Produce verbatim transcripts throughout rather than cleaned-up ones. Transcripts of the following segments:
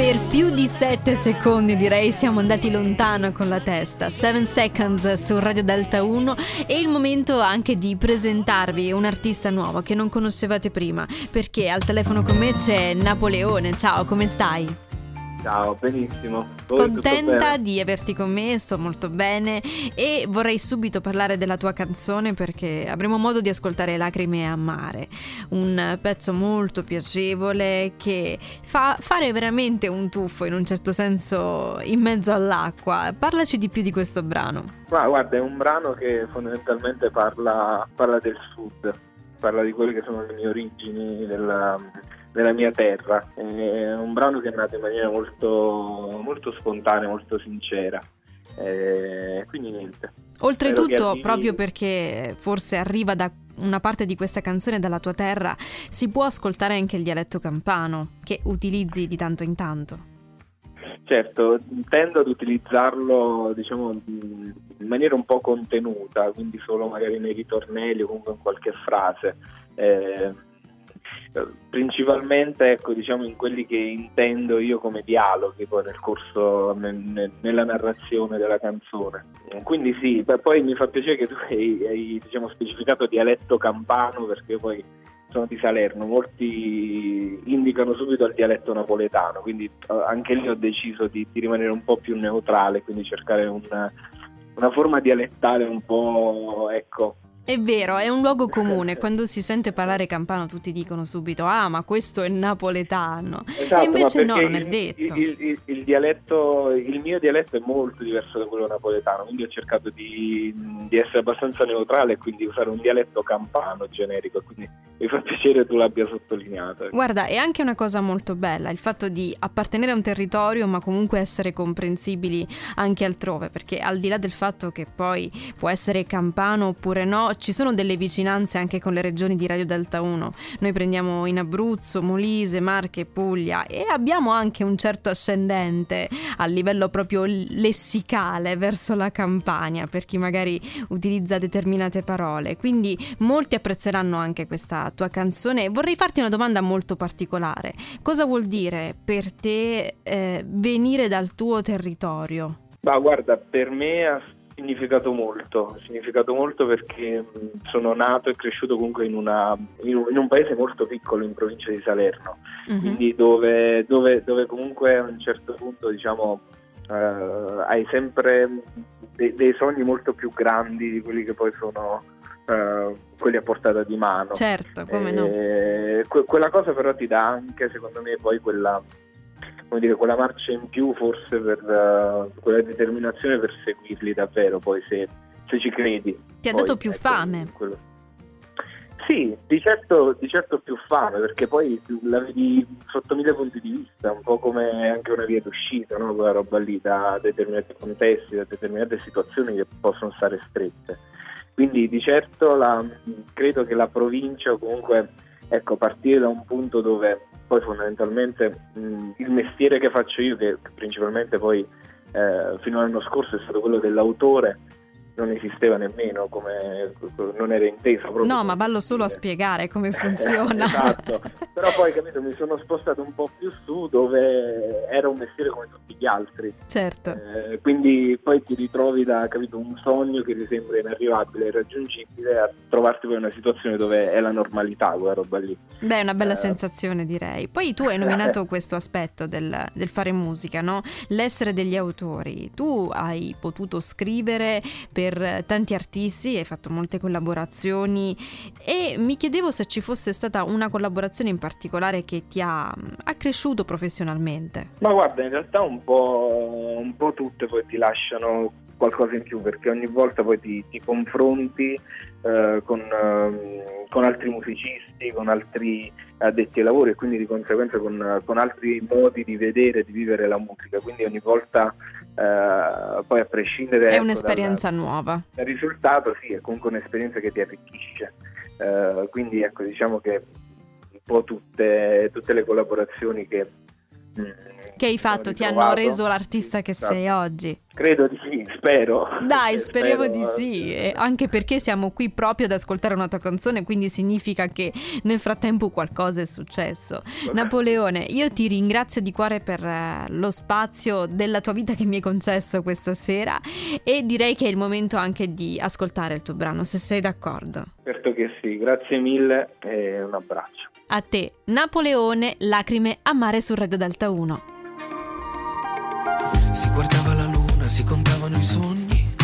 Per più di sette secondi, direi, siamo andati lontano con la testa. Seven Seconds su Radio Delta uno. È il momento anche di presentarvi un artista nuovo che non conoscevate prima, perché al telefono con me c'è Napoleone. Ciao, come stai? Ciao, benissimo. Voi, contenta di averti con me, sto molto bene e vorrei subito parlare della tua canzone, perché avremo modo di ascoltare Lacrime a Mare, un pezzo molto piacevole che fa fare veramente un tuffo, in un certo senso, in mezzo all'acqua. Parlaci di più di questo brano. Ma guarda, è un brano che fondamentalmente parla, parla del sud, parla di quelle che sono le mie origini, della... della mia terra. È un brano che è nato in maniera molto, molto spontanea, molto sincera, eh, quindi niente. Oltretutto, arrivi... proprio perché forse arriva da una parte di questa canzone dalla tua terra, si può ascoltare anche il dialetto campano che utilizzi di tanto in tanto. Certo, tendo ad utilizzarlo, diciamo, in maniera un po' contenuta, quindi solo magari nei ritornelli o comunque in qualche frase, eh, principalmente, ecco, diciamo, in quelli che intendo io come dialoghi poi nel corso, nel, nella narrazione della canzone. Quindi sì, beh, poi mi fa piacere che tu hai, hai diciamo, specificato dialetto campano, perché poi sono di Salerno, molti indicano subito il dialetto napoletano, quindi anche lì ho deciso di, di rimanere un po' più neutrale, quindi cercare una, una forma dialettale un po', ecco. È vero, è un luogo comune, quando si sente parlare campano tutti dicono subito ah, ma questo è napoletano, esatto, e invece no, non è detto. Il, il, il, il dialetto, il mio dialetto è molto diverso da quello napoletano, quindi ho cercato di, di essere abbastanza neutrale e quindi usare un dialetto campano generico, quindi mi fa piacere tu l'abbia sottolineato. Guarda, è anche una cosa molto bella il fatto di appartenere a un territorio ma comunque essere comprensibili anche altrove, perché al di là del fatto che poi può essere campano oppure no, ci sono delle vicinanze anche con le regioni di Radio Delta uno. Noi prendiamo in Abruzzo, Molise, Marche, Puglia e abbiamo anche un certo ascendente a livello proprio lessicale verso la Campania, per chi magari utilizza determinate parole. Quindi molti apprezzeranno anche questa tua canzone. Vorrei farti una domanda molto particolare. Cosa vuol dire per te eh, venire dal tuo territorio? Ma guarda, per me ha significato molto, significato molto perché sono nato e cresciuto comunque in, una, in un paese molto piccolo in provincia di Salerno, mm-hmm. quindi dove, dove, dove comunque a un certo punto, diciamo, eh, hai sempre de- dei sogni molto più grandi di quelli che poi sono eh, quelli a portata di mano. Certo, come eh, no. Que- quella cosa però ti dà anche, secondo me, poi quella... come dire, quella marcia in più forse per uh, quella determinazione per seguirli davvero, poi se, se ci credi. Ti ha poi, dato più ecco, fame? Quello... Sì, di certo, di certo più fame, perché poi la vedi sotto mille punti di vista, un po' come anche una via d'uscita, no? Quella roba lì, da determinati contesti, da determinate situazioni che possono stare strette. Quindi di certo la, credo che la provincia, comunque, ecco, partire da un punto dove poi fondamentalmente mh, il mestiere che faccio io, che principalmente poi eh, fino all'anno scorso è stato quello dell'autore, non esisteva nemmeno, come non era inteso proprio. No, ma vallo solo a spiegare come funziona. Esatto, però poi, capito, mi sono spostato un po' più su dove era un mestiere come tutti gli altri. Certo. Eh, quindi poi ti ritrovi da, capito, un sogno che ti sembra inarrivabile, irraggiungibile, a trovarti poi in una situazione dove è la normalità, quella roba lì. Beh, è una bella eh. sensazione, direi. Poi tu hai nominato eh. questo aspetto del, del fare musica, no? L'essere degli autori. Tu hai potuto scrivere per per tanti artisti, hai fatto molte collaborazioni e mi chiedevo se ci fosse stata una collaborazione in particolare che ti ha accresciuto professionalmente. Ma guarda, in realtà un po', un po' tutte poi ti lasciano qualcosa in più, perché ogni volta poi ti, ti confronti eh, con, eh, con altri musicisti, con altri addetti ai lavori e quindi di conseguenza con, con altri modi di vedere e di vivere la musica, quindi ogni volta eh, poi a prescindere... È un'esperienza dalla, nuova. Il risultato sì, è comunque un'esperienza che ti arricchisce, eh, quindi ecco, diciamo che un po' tutte, tutte le collaborazioni che... Mh, che hai fatto ti hanno reso l'artista che esatto. sei oggi. Credo di sì, spero. Dai, speriamo spero. di sì, e anche perché siamo qui proprio ad ascoltare una tua canzone, quindi significa che nel frattempo qualcosa è successo. Napoleone, io ti ringrazio di cuore per lo spazio della tua vita che mi hai concesso questa sera e direi che è il momento anche di ascoltare il tuo brano, se sei d'accordo. Certo che sì, grazie mille e un abbraccio. A te, Napoleone, Lacrime a Mare su Radio Delta uno. Si guardava la luce, si contavano i sogni,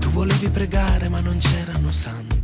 tu volevi pregare ma non c'erano santi.